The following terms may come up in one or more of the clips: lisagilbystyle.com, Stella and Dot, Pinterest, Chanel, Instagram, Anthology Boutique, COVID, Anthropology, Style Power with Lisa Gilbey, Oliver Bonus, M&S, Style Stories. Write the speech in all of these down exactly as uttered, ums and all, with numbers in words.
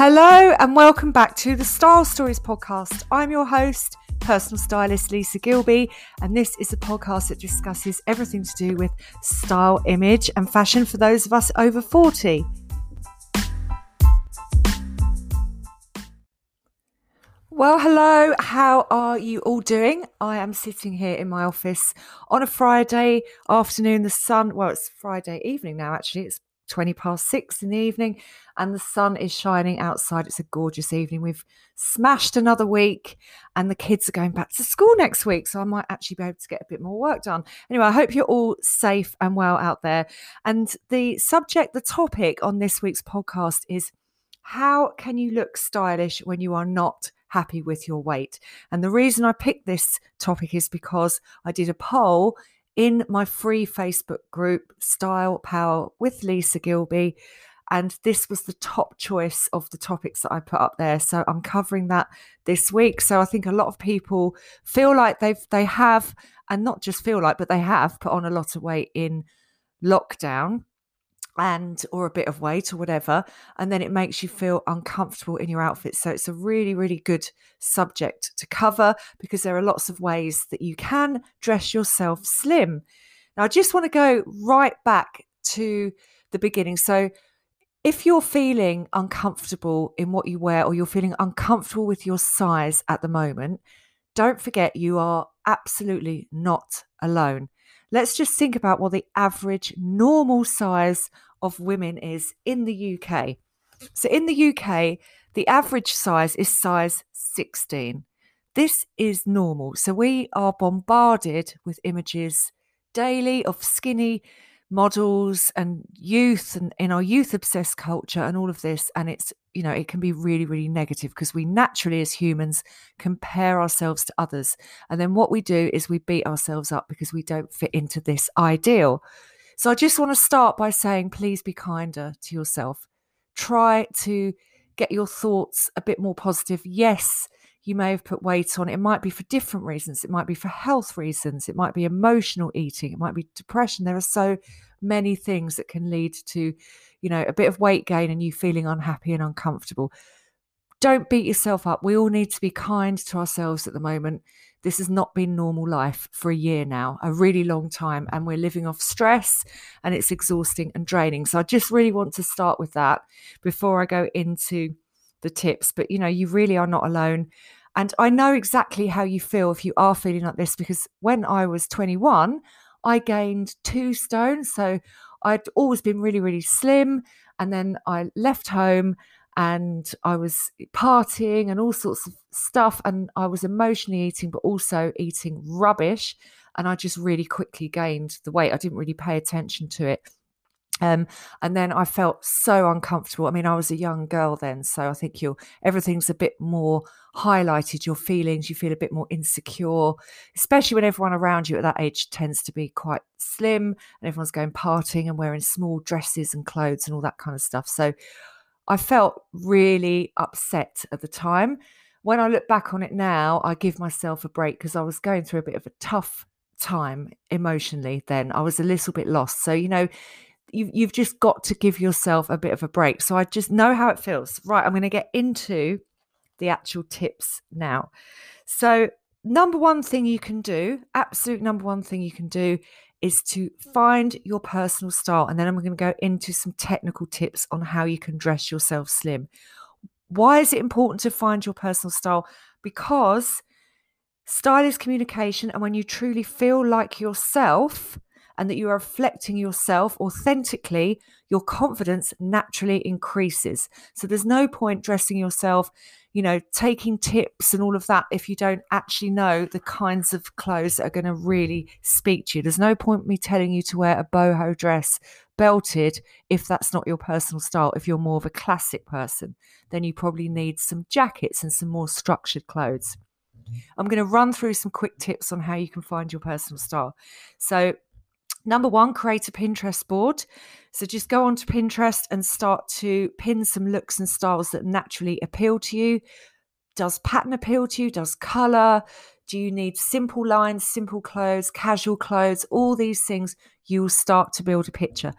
Hello and welcome back to the Style Stories podcast. I'm your host, personal stylist Lisa Gilbey, and this is a podcast that discusses everything to do with style, image and fashion for those of us over forty. Well, hello, how are you all doing? I am sitting here in my office on a Friday afternoon. The sun, well, it's Friday evening now, actually. It's twenty past six in the evening and the sun is shining outside. It's a gorgeous evening. We've smashed another week and the kids are going back to school next week, so I might actually be able to get a bit more work done. Anyway, I hope you're all safe and well out there. And the subject, the topic on this week's podcast is how can you look stylish when you are not happy with your weight? And the reason I picked this topic is because I did a poll in my free Facebook group, Style Power with Lisa Gilbey, and this was the top choice of the topics that I put up there. So I'm covering that this week. So I think a lot of people feel like they've, they have, and not just feel like, but they have put on a lot of weight in lockdown, and or a bit of weight or whatever, and then it makes you feel uncomfortable in your outfit. So it's a really, really good subject to cover because there are lots of ways that you can dress yourself slim. Now, I just want to go right back to the beginning. So if you're feeling uncomfortable in what you wear or you're feeling uncomfortable with your size at the moment, don't forget you are absolutely not alone. Let's just think about what the average normal size of women is in the U K. So in the U K, the average size is size sixteen. This is normal. So we are bombarded with images daily of skinny models and youth and in our youth-obsessed culture and all of this. And it's, you know, it can be really, really negative because we naturally as humans compare ourselves to others. And then what we do is we beat ourselves up because we don't fit into this ideal. So I just want to start by saying, please be kinder to yourself. Try to get your thoughts a bit more positive. Yes, you may have put weight on. It might be for different reasons. It might be for health reasons. It might be emotional eating. It might be depression. There are so many things that can lead to, you know, a bit of weight gain and you feeling unhappy and uncomfortable. Don't beat yourself up. We all need to be kind to ourselves at the moment. This has not been normal life for a year now, a really long time, and we're living off stress and it's exhausting and draining. So I just really want to start with that before I go into the tips. But, you know, you really are not alone. And I know exactly how you feel if you are feeling like this, because when I was twenty-one, I gained two stone. So I'd always been really, really slim. And then I left home and I was partying and all sorts of stuff. And I was emotionally eating, but also eating rubbish. And I just really quickly gained the weight. I didn't really pay attention to it. Um, and then I felt so uncomfortable. I mean, I was a young girl then, so I think you're, everything's a bit more highlighted, your feelings, you feel a bit more insecure, especially when everyone around you at that age tends to be quite slim and everyone's going partying and wearing small dresses and clothes and all that kind of stuff. So I felt really upset at the time. When I look back on it now, I give myself a break because I was going through a bit of a tough time emotionally then. I was a little bit lost. So, you know, You, you've just got to give yourself a bit of a break. So I just know how it feels. Right, I'm going to get into the actual tips now. So number one thing you can do, absolute number one thing you can do is to find your personal style. And then I'm going to go into some technical tips on how you can dress yourself slim. Why is it important to find your personal style? Because style is communication. And when you truly feel like yourself, and that you are reflecting yourself authentically, your confidence naturally increases. So there's no point dressing yourself, you know, taking tips and all of that if you don't actually know the kinds of clothes that are going to really speak to you. There's no point me telling you to wear a boho dress belted if that's not your personal style. If you're more of a classic person, then you probably need some jackets and some more structured clothes. I'm going to run through some quick tips on how you can find your personal style. So number one, create a Pinterest board. So just go onto Pinterest and start to pin some looks and styles that naturally appeal to you. Does pattern appeal to you? Does color? Do you need simple lines, simple clothes, casual clothes? All these things, you'll start to build a picture.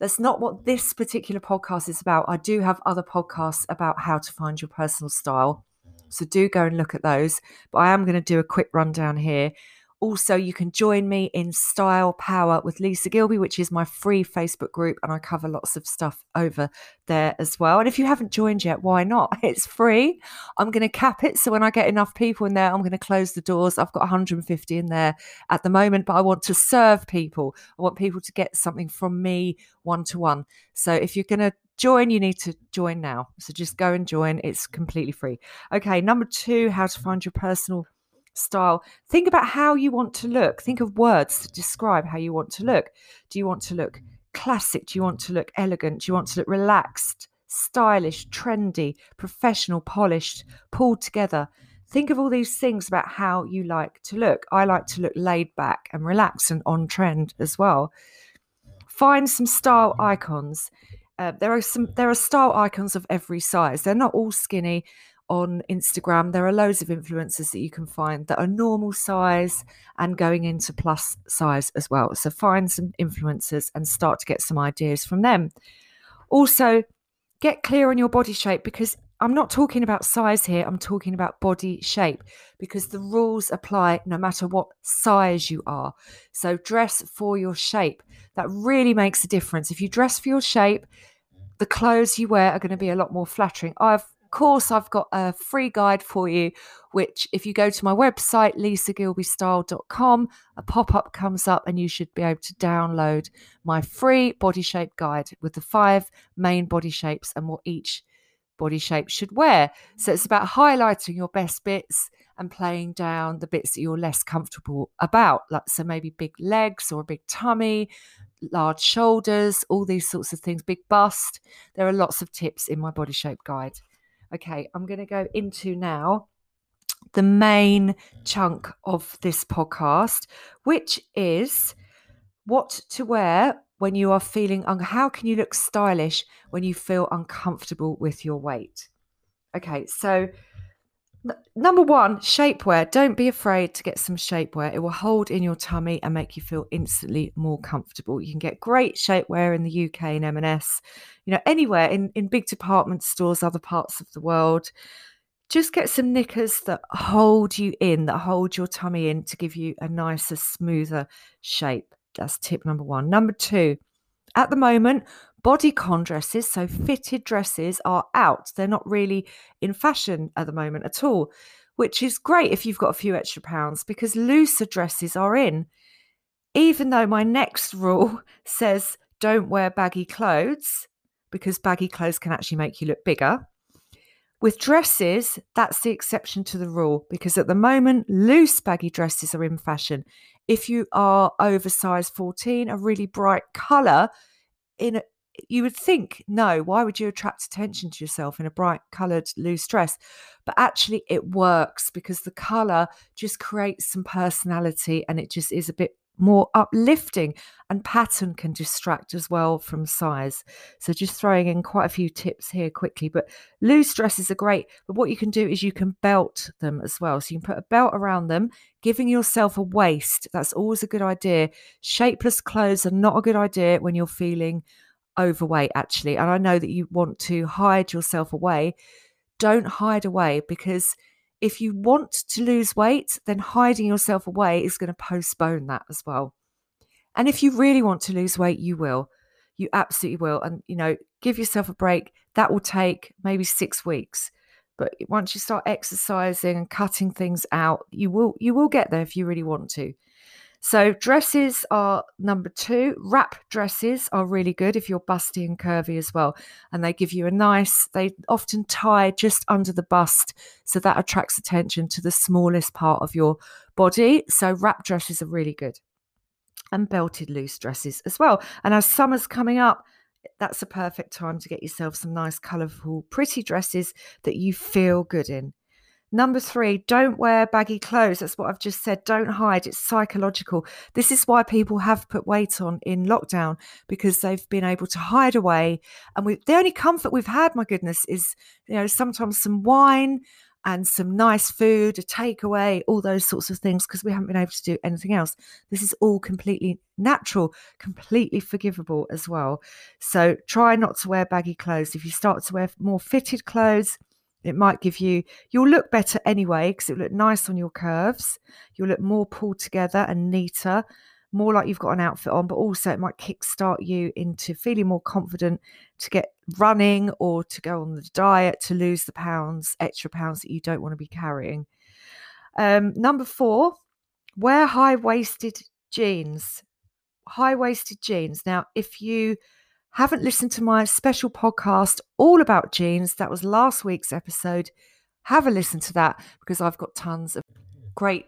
That's not what this particular podcast is about. I do have other podcasts about how to find your personal style, so do go and look at those. But I am going to do a quick rundown here. Also, you can join me in Style Power with Lisa Gilbey, which is my free Facebook group, and I cover lots of stuff over there as well. And if you haven't joined yet, why not? It's free. I'm going to cap it, so when I get enough people in there, I'm going to close the doors. I've got one hundred fifty in there at the moment, but I want to serve people. I want people to get something from me one-to-one. So if you're going to join, you need to join now. So just go and join. It's completely free. Okay, number two, how to find your personal style. Think about how you want to look. Think of words to describe how you want to look. Do you want to look classic? Do you want to look elegant? Do you want to look relaxed, stylish, trendy, professional, polished, pulled together? Think of all these things about how you like to look. I like to look laid back and relaxed and on trend as well. Find some style icons. Uh, there are some, there are style icons of every size. They're not all skinny. On Instagram, there are loads of influencers that you can find that are normal size and going into plus size as well. So find some influencers and start to get some ideas from them. Also, get clear on your body shape, because I'm not talking about size here. I'm talking about body shape, because the rules apply no matter what size you are. So dress for your shape. That really makes a difference. If you dress for your shape, the clothes you wear are going to be a lot more flattering. I've Of course, I've got a free guide for you, which if you go to my website, lisa gilby style dot com, a pop-up comes up and you should be able to download my free body shape guide with the five main body shapes and what each body shape should wear. So it's about highlighting your best bits and playing down the bits that you're less comfortable about. Like, so maybe big legs or a big tummy, large shoulders, all these sorts of things, big bust. There are lots of tips in my body shape guide. Okay, I'm going to go into now the main chunk of this podcast, which is what to wear when you are feeling, un- how can you look stylish when you feel uncomfortable with your weight? Okay, so n- number one, shapewear. Don't be afraid to get some shapewear. It will hold in your tummy and make you feel instantly more comfortable. You can get great shapewear in the U K and M and S. You know, anywhere in, in big department stores, other parts of the world. Just get some knickers that hold you in, that hold your tummy in to give you a nicer, smoother shape. That's tip number one. Number two, at the moment, bodycon dresses, so fitted dresses, are out. They're not really in fashion at the moment at all, which is great if you've got a few extra pounds, because looser dresses are in. Even though my next rule says don't wear baggy clothes, because baggy clothes can actually make you look bigger. With dresses, that's the exception to the rule, because at the moment, loose baggy dresses are in fashion. If you are oversized fourteen, a really bright colour, in a, you would think, no, why would you attract attention to yourself in a bright coloured loose dress? But actually it works, because the colour just creates some personality and it just is a bit more uplifting, and pattern can distract as well from size. So just throwing in quite a few tips here quickly, but loose dresses are great. But what you can do is you can belt them as well. So you can put a belt around them, giving yourself a waist. That's always a good idea. Shapeless clothes are not a good idea when you're feeling overweight, actually. And I know that you want to hide yourself away. Don't hide away, because if you want to lose weight, then hiding yourself away is going to postpone that as well. And if you really want to lose weight, you will. You absolutely will. And, you know, give yourself a break. That will take maybe six weeks. But once you start exercising and cutting things out, you will you will get there if you really want to. So dresses are number two. Wrap dresses are really good if you're busty and curvy as well. And they give you a nice, they often tie just under the bust. So that attracts attention to the smallest part of your body. So wrap dresses are really good. And belted loose dresses as well. And as summer's coming up, that's a perfect time to get yourself some nice, colourful, pretty dresses that you feel good in. Number three, don't wear baggy clothes. That's what I've just said. Don't hide. It's psychological. This is why people have put weight on in lockdown, because they've been able to hide away. And we, the only comfort we've had, my goodness, is, you know, sometimes some wine and some nice food, a takeaway, all those sorts of things, because we haven't been able to do anything else. This is all completely natural, completely forgivable as well. So try not to wear baggy clothes. If you start to wear more fitted clothes, it might give you, you'll look better anyway, because it'll look nice on your curves. You'll look more pulled together and neater, more like you've got an outfit on, but also it might kickstart you into feeling more confident to get running or to go on the diet, to lose the pounds, extra pounds that you don't want to be carrying. Um, number four, wear high-waisted jeans. High-waisted jeans. Now, if you haven't listened to my special podcast all about jeans, that was last week's episode, have a listen to that, because I've got tons of great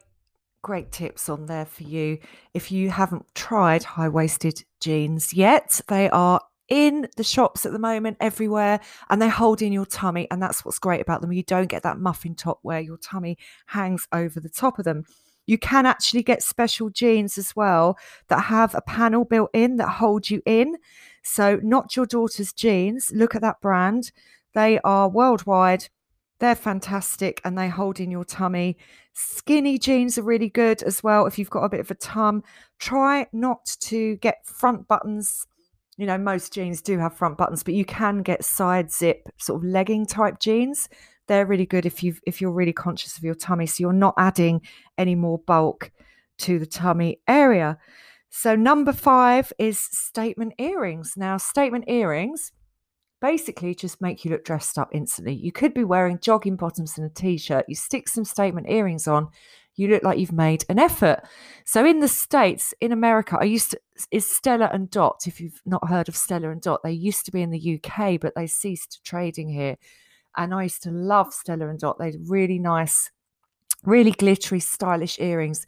Great tips on there for you. If you haven't tried high-waisted jeans yet, they are in the shops at the moment everywhere, and they hold in your tummy, and that's what's great about them. You don't get that muffin top where your tummy hangs over the top of them. You can actually get special jeans as well that have a panel built in that hold you in. So Not Your Daughter's Jeans, look at that brand. They are worldwide. They're fantastic, and they hold in your tummy. Skinny jeans are really good as well. If you've got a bit of a tum, try not to get front buttons. You know, most jeans do have front buttons, but you can get side zip sort of legging type jeans. They're really good if you've if you're really conscious of your tummy, so you're not adding any more bulk to the tummy area. So number five is statement earrings. Now, statement earrings basically just make you look dressed up instantly. You could be wearing jogging bottoms and a t-shirt. You stick some statement earrings on, you look like you've made an effort. So in the States, in America, I used to, is Stella and Dot, if you've not heard of Stella and Dot, they used to be in the U K, but they ceased trading here. And I used to love Stella and Dot. They're really nice, really glittery, stylish earrings.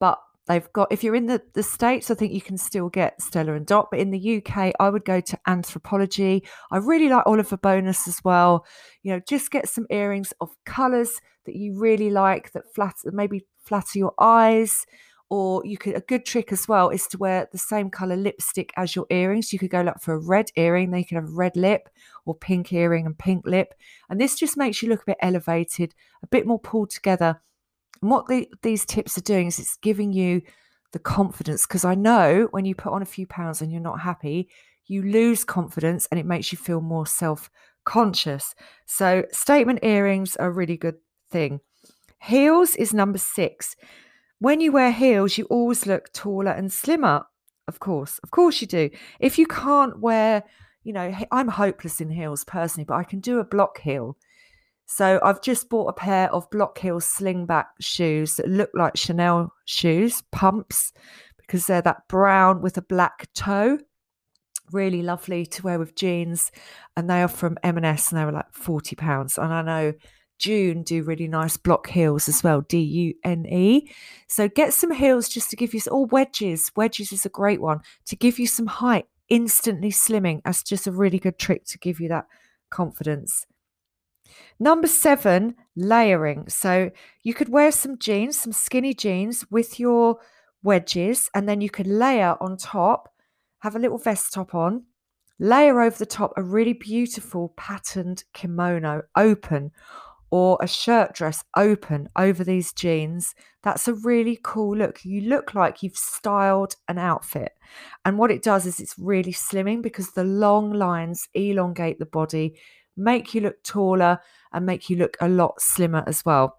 But they've got, if you're in the, the States, I think you can still get Stella and Dot. But in the U K, I would go to Anthropology. I really like Oliver Bonus as well. You know, just get some earrings of colours that you really like, that flatter, maybe flatter your eyes. Or you could, a good trick as well is to wear the same colour lipstick as your earrings. You could go like for a red earring, then you can have a red lip, or pink earring and pink lip. And this just makes you look a bit elevated, a bit more pulled together. And what the, these tips are doing is it's giving you the confidence, because I know when you put on a few pounds and you're not happy, you lose confidence and it makes you feel more self-conscious. So statement earrings are a really good thing. Heels is number six. When you wear heels, you always look taller and slimmer. Of course, of course you do. If you can't wear, you know, I'm hopeless in heels personally, but I can do a block heel. So I've just bought a pair of block heel slingback shoes that look like Chanel shoes, pumps, because they're that brown with a black toe. Really lovely to wear with jeans. And they are from M and S, and they were like forty pounds. And I know Dune do really nice block heels as well, D U N E. So get some heels just to give you, or wedges. Wedges is a great one to give you some height, instantly slimming. That's just a really good trick to give you that confidence. Number seven, layering. So you could wear some jeans, some skinny jeans with your wedges, and then you could layer on top, have a little vest top on, layer over the top a really beautiful patterned kimono open, or a shirt dress open over these jeans. That's a really cool look. You look like you've styled an outfit. And what it does is it's really slimming, because the long lines elongate the body, make you look taller, and make you look a lot slimmer as well.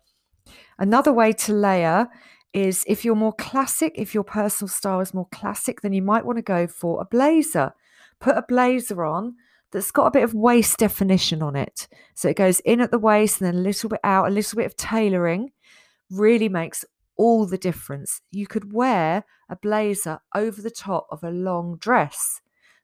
Another way to layer is if you're more classic, if your personal style is more classic, then you might want to go for a blazer. Put a blazer on that's got a bit of waist definition on it. So it goes in at the waist and then a little bit out, a little bit of tailoring really makes all the difference. You could wear a blazer over the top of a long dress.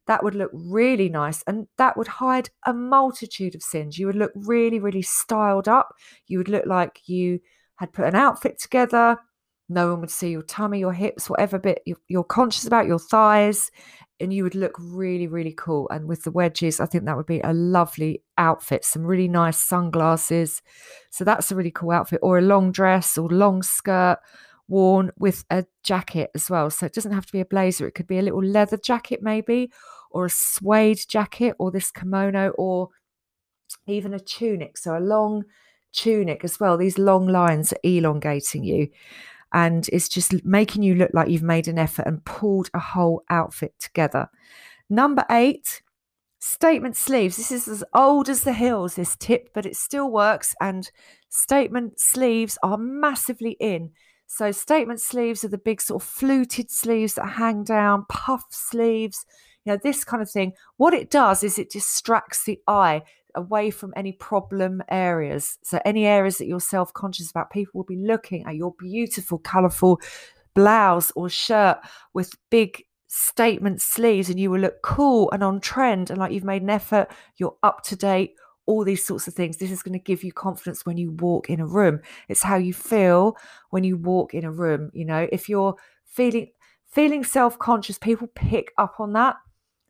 That would look really nice, and that would hide a multitude of sins. You would look really, really styled up. You would look like you had put an outfit together. No one would see your tummy, your hips, whatever bit you're conscious about, your thighs, and you would look really, really cool. And with the wedges, I think that would be a lovely outfit, some really nice sunglasses. So that's a really cool outfit, or a long dress or long skirt, worn with a jacket as well. So it doesn't have to be a blazer. It could be a little leather jacket maybe, or a suede jacket, or this kimono, or even a tunic. So a long tunic as well, these long lines are elongating you, and it's just making you look like you've made an effort and pulled a whole outfit together. Number eight, statement sleeves. This is as old as the hills, this tip, but it still works, and statement sleeves are massively in. So statement sleeves are the big sort of fluted sleeves that hang down, puff sleeves, you know, this kind of thing. What it does is it distracts the eye away from any problem areas. So any areas that you're self-conscious about, people will be looking at your beautiful, colourful blouse or shirt with big statement sleeves, and you will look cool and on trend and like you've made an effort, you're up to date, all these sorts of things. This is going to give you confidence when you walk in a room. It's how you feel when you walk in a room. You know, if you're feeling feeling self-conscious, people pick up on that.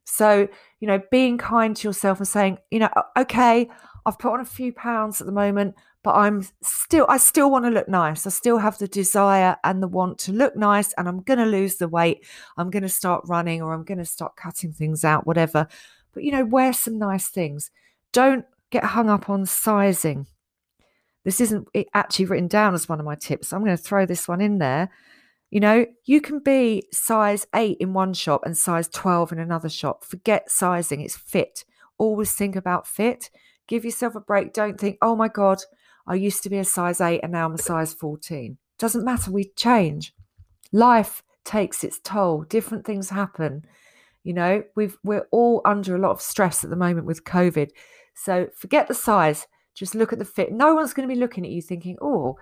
So, you know, being kind to yourself and saying, you know, okay, I've put on a few pounds at the moment, but I'm still, I still want to look nice. I still have the desire and the want to look nice, and I'm going to lose the weight. I'm going to start running, or I'm going to start cutting things out, whatever. But, you know, wear some nice things. Don't get hung up on sizing. This isn't actually written down as one of my tips. I'm going to throw this one in there. You know, you can be size eight in one shop and size twelve in another shop. Forget sizing, it's fit. Always think about fit. Give yourself a break. Don't think, oh my God, I used to be a size eight and now I'm a size fourteen. Doesn't matter, we change. Life takes its toll. Different things happen. You know, we've, we're all under a lot of stress at the moment with COVID. So forget the size. Just look at the fit. No one's going to be looking at you thinking, oh,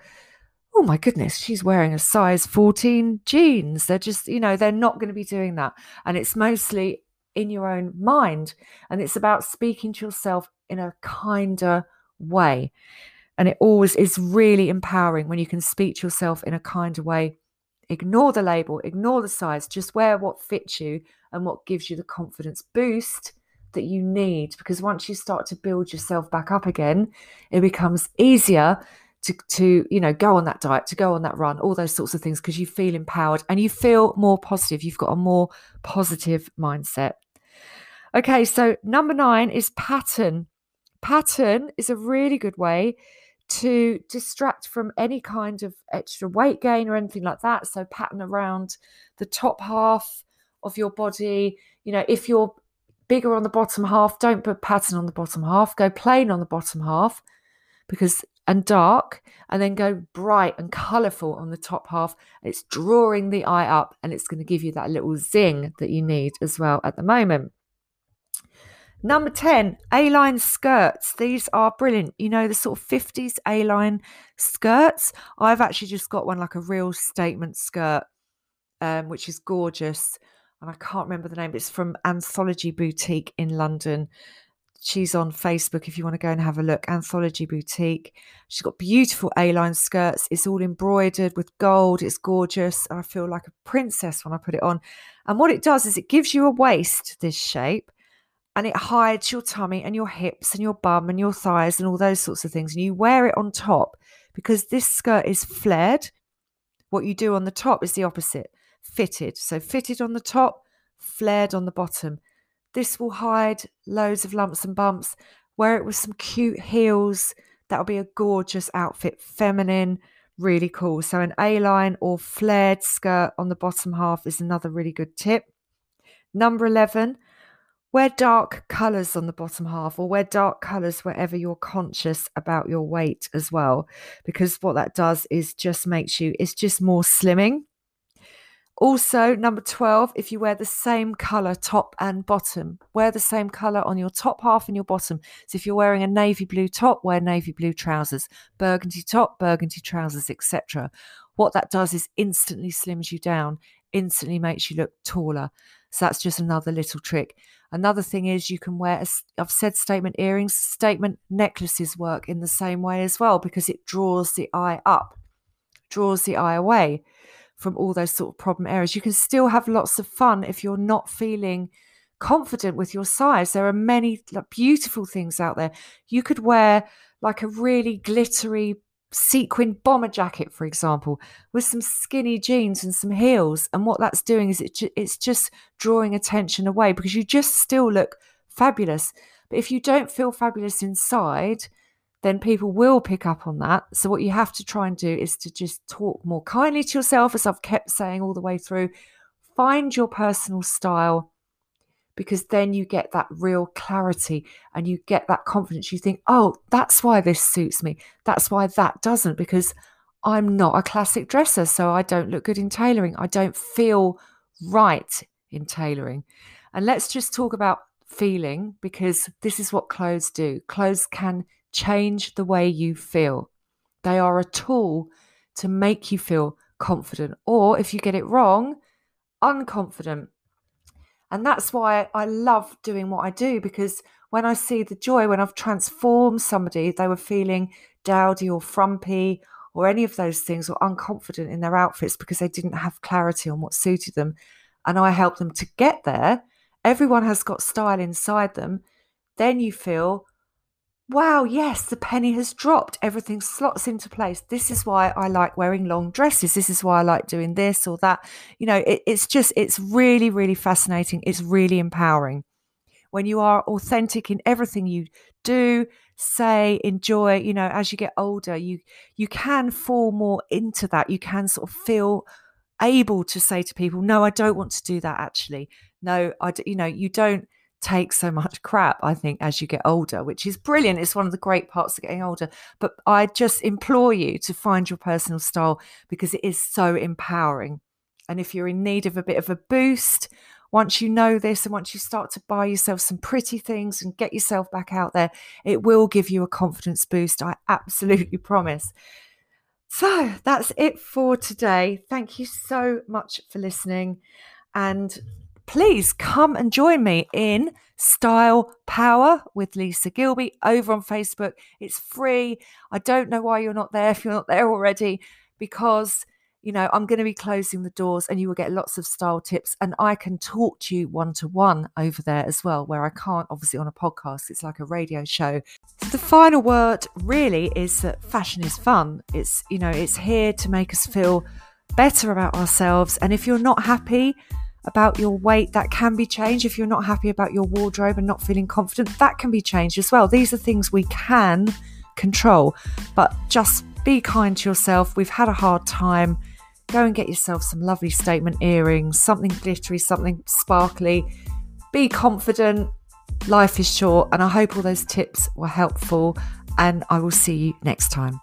oh my goodness, she's wearing a size fourteen jeans. They're just, you know, they're not going to be doing that. And it's mostly in your own mind. And it's about speaking to yourself in a kinder way. And it always is really empowering when you can speak to yourself in a kinder way. Ignore the label, ignore the size, just wear what fits you and what gives you the confidence boost that you need. Because once you start to build yourself back up again, it becomes easier To, to, you know, go on that diet, to go on that run, all those sorts of things, because you feel empowered and you feel more positive. You've got a more positive mindset. Okay, so number nine is pattern. Pattern is a really good way to distract from any kind of extra weight gain or anything like that. So pattern around the top half of your body. You know, if you're bigger on the bottom half, don't put pattern on the bottom half. Go plain on the bottom half, because and dark, and then go bright and colourful on the top half. It's drawing the eye up, and it's going to give you that little zing that you need as well at the moment. Number ten, A-line skirts. These are brilliant. You know, the sort of fifties A-line skirts. I've actually just got one, like a real statement skirt, um, which is gorgeous. And I can't remember the name, but it's from Anthology Boutique in London. She's on Facebook if you want to go and have a look, Anthology Boutique. She's got beautiful A-line skirts. It's all embroidered with gold. It's gorgeous. I feel like a princess when I put it on. And what it does is it gives you a waist, this shape, and it hides your tummy and your hips and your bum and your thighs and all those sorts of things. And you wear it on top because this skirt is flared. What you do on the top is the opposite, fitted. So fitted on the top, flared on the bottom. This will hide loads of lumps and bumps. Wear it with some cute heels. That'll be a gorgeous outfit. Feminine, really cool. So an A-line or flared skirt on the bottom half is another really good tip. Number eleven, wear dark colours on the bottom half, or wear dark colours wherever you're conscious about your weight as well. Because what that does is just makes you, it's just more slimming. Also, number twelve, if you wear the same colour top and bottom, wear the same colour on your top half and your bottom. So if you're wearing a navy blue top, wear navy blue trousers, burgundy top, burgundy trousers, et cetera. What that does is instantly slims you down, instantly makes you look taller. So that's just another little trick. Another thing is you can wear, a, I've said statement earrings, statement necklaces work in the same way as well, because it draws the eye up, draws the eye away from all those sort of problem areas. You can still have lots of fun if you're not feeling confident with your size. There are many like, beautiful things out there. You could wear like a really glittery sequin bomber jacket, for example, with some skinny jeans and some heels. And what that's doing is it ju- it's just drawing attention away, because you just still look fabulous. But if you don't feel fabulous inside, then people will pick up on that. So what you have to try and do is to just talk more kindly to yourself, as I've kept saying all the way through. Find your personal style, because then you get that real clarity and you get that confidence. You think, oh, that's why this suits me. That's why that doesn't, because I'm not a classic dresser, so I don't look good in tailoring. I don't feel right in tailoring. And let's just talk about feeling, because this is what clothes do. Clothes can change the way you feel. They are a tool to make you feel confident, or if you get it wrong, unconfident. And that's why I love doing what I do, because when I see the joy, when I've transformed somebody, they were feeling dowdy or frumpy or any of those things, or unconfident in their outfits because they didn't have clarity on what suited them, and I help them to get there. Everyone has got style inside them. Then you feel, wow, yes, the penny has dropped. Everything slots into place. This is why I like wearing long dresses. This is why I like doing this or that. You know, it, it's just, it's really, really fascinating. It's really empowering. When you are authentic in everything you do, say, enjoy, you know, as you get older, you you can fall more into that. You can sort of feel able to say to people, no, I don't want to do that actually. No, I do, you know, you don't take so much crap, I think, as you get older, which is brilliant. It's one of the great parts of getting older. But I just implore you to find your personal style, because it is so empowering. And if you're in need of a bit of a boost, once you know this and once you start to buy yourself some pretty things and get yourself back out there, it will give you a confidence boost. I absolutely promise. So that's it for today. Thank you so much for listening. And please come and join me in Style Power with Lisa Gilbey over on Facebook. It's free. I don't know why you're not there if you're not there already, because you know, I'm going to be closing the doors and you will get lots of style tips, and I can talk to you one-to-one over there as well, where I can't obviously on a podcast. It's like a radio show. The final word really is that fashion is fun. It's, you know, it's here to make us feel better about ourselves. And if you're not happy about your weight, that can be changed. If you're not happy about your wardrobe and not feeling confident, that can be changed as well. These are things we can control, but just be kind to yourself. We've had a hard time. Go and get yourself some lovely statement earrings, something glittery, something sparkly. Be confident. Life is short. And I hope all those tips were helpful. And I will see you next time.